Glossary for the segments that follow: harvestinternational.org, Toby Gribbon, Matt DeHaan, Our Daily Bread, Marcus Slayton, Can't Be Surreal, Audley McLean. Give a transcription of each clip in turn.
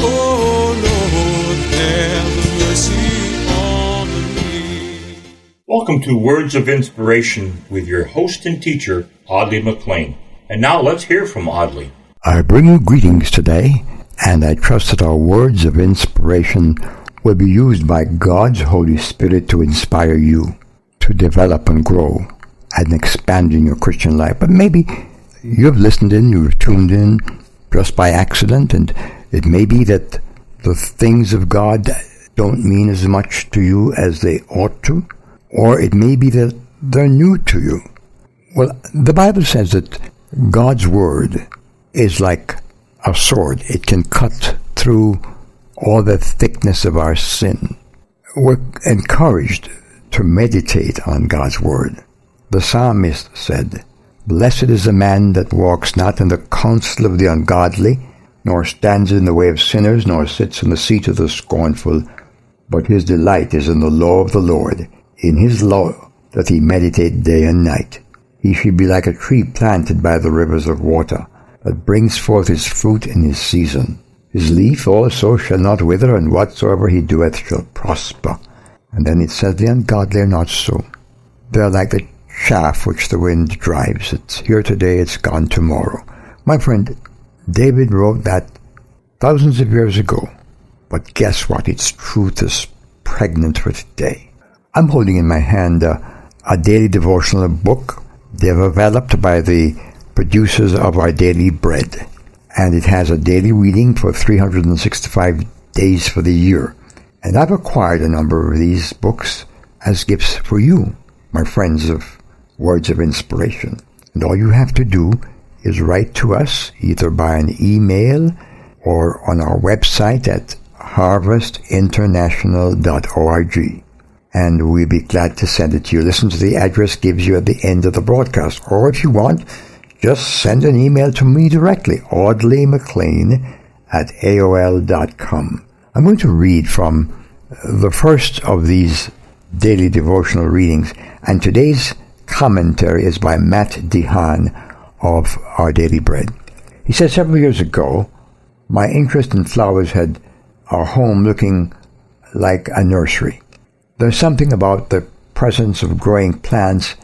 oh Lord, have mercy on me. Welcome to Words of Inspiration with your host and teacher, Audley McLean. And now let's hear from Audley. I bring you greetings today, and I trust that our words of inspiration will be used by God's Holy Spirit to inspire you to develop and grow and expand in your Christian life. But maybe you've listened in, you've tuned in just by accident, and it may be that the things of God don't mean as much to you as they ought to, or it may be that they're new to you. Well, the Bible says that God's word is like a sword. It can cut through all the thickness of our sin. We're encouraged to meditate on God's word. The psalmist said, "Blessed is the man that walks not in the counsel of the ungodly, nor stands in the way of sinners, nor sits in the seat of the scornful, but his delight is in the law of the Lord. In his law doth he meditate day and night. He should be like a tree planted by the rivers of water, that brings forth his fruit in his season. His leaf also shall not wither, and whatsoever he doeth shall prosper." And then it says, the ungodly are not so. They are like the chaff which the wind drives. It's here today, it's gone tomorrow. My friend, David wrote that thousands of years ago. But guess what? Its truth is pregnant for today. I'm holding in my hand a daily devotional book developed by the producers of Our Daily Bread, and it has a daily reading for 365 days for the year. And I've acquired a number of these books as gifts for you, my friends of Words of Inspiration. And all you have to do is write to us either by an email or on our website at harvestinternational.org. and we'll be glad to send it to you. Listen to the address gives you at the end of the broadcast. Or if you want, just send an email to me directly, audleymclean@aol.com. I'm going to read from the first of these daily devotional readings, and today's commentary is by Matt DeHaan of Our Daily Bread. He said, "Several years ago, my interest in flowers had our home looking like a nursery. There's something about the presence of growing plants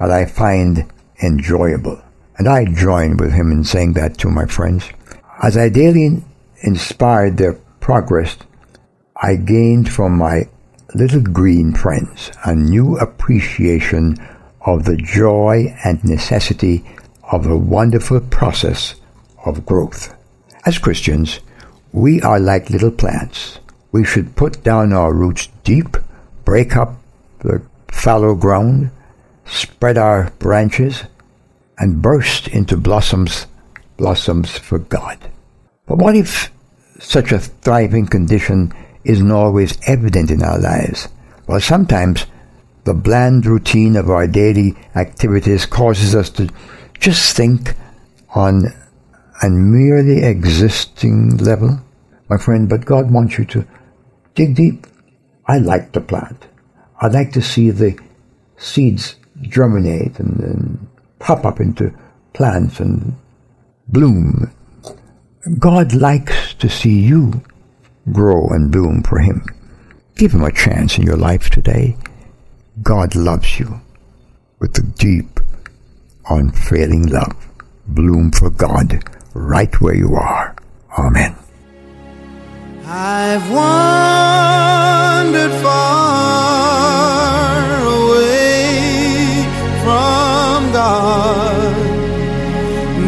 that I find enjoyable." And I join with him in saying that to my friends. As I daily inspired their progress, I gained from my little green friends a new appreciation of the joy and necessity of the wonderful process of growth. As Christians, we are like little plants. We should put down our roots deep, break up the fallow ground, spread our branches, and burst into blossoms for God. But what if such a thriving condition isn't always evident in our lives? Well, sometimes the bland routine of our daily activities causes us to just think on a merely existing level. My friend, but God wants you to dig deep. I like to plant. I like to see the seeds germinate and pop up into plants and bloom. God likes to see you grow and bloom for Him. Give Him a chance in your life today. God loves you with the deep, unfailing love. Bloom for God right where you are. Amen. I've wandered far away from God.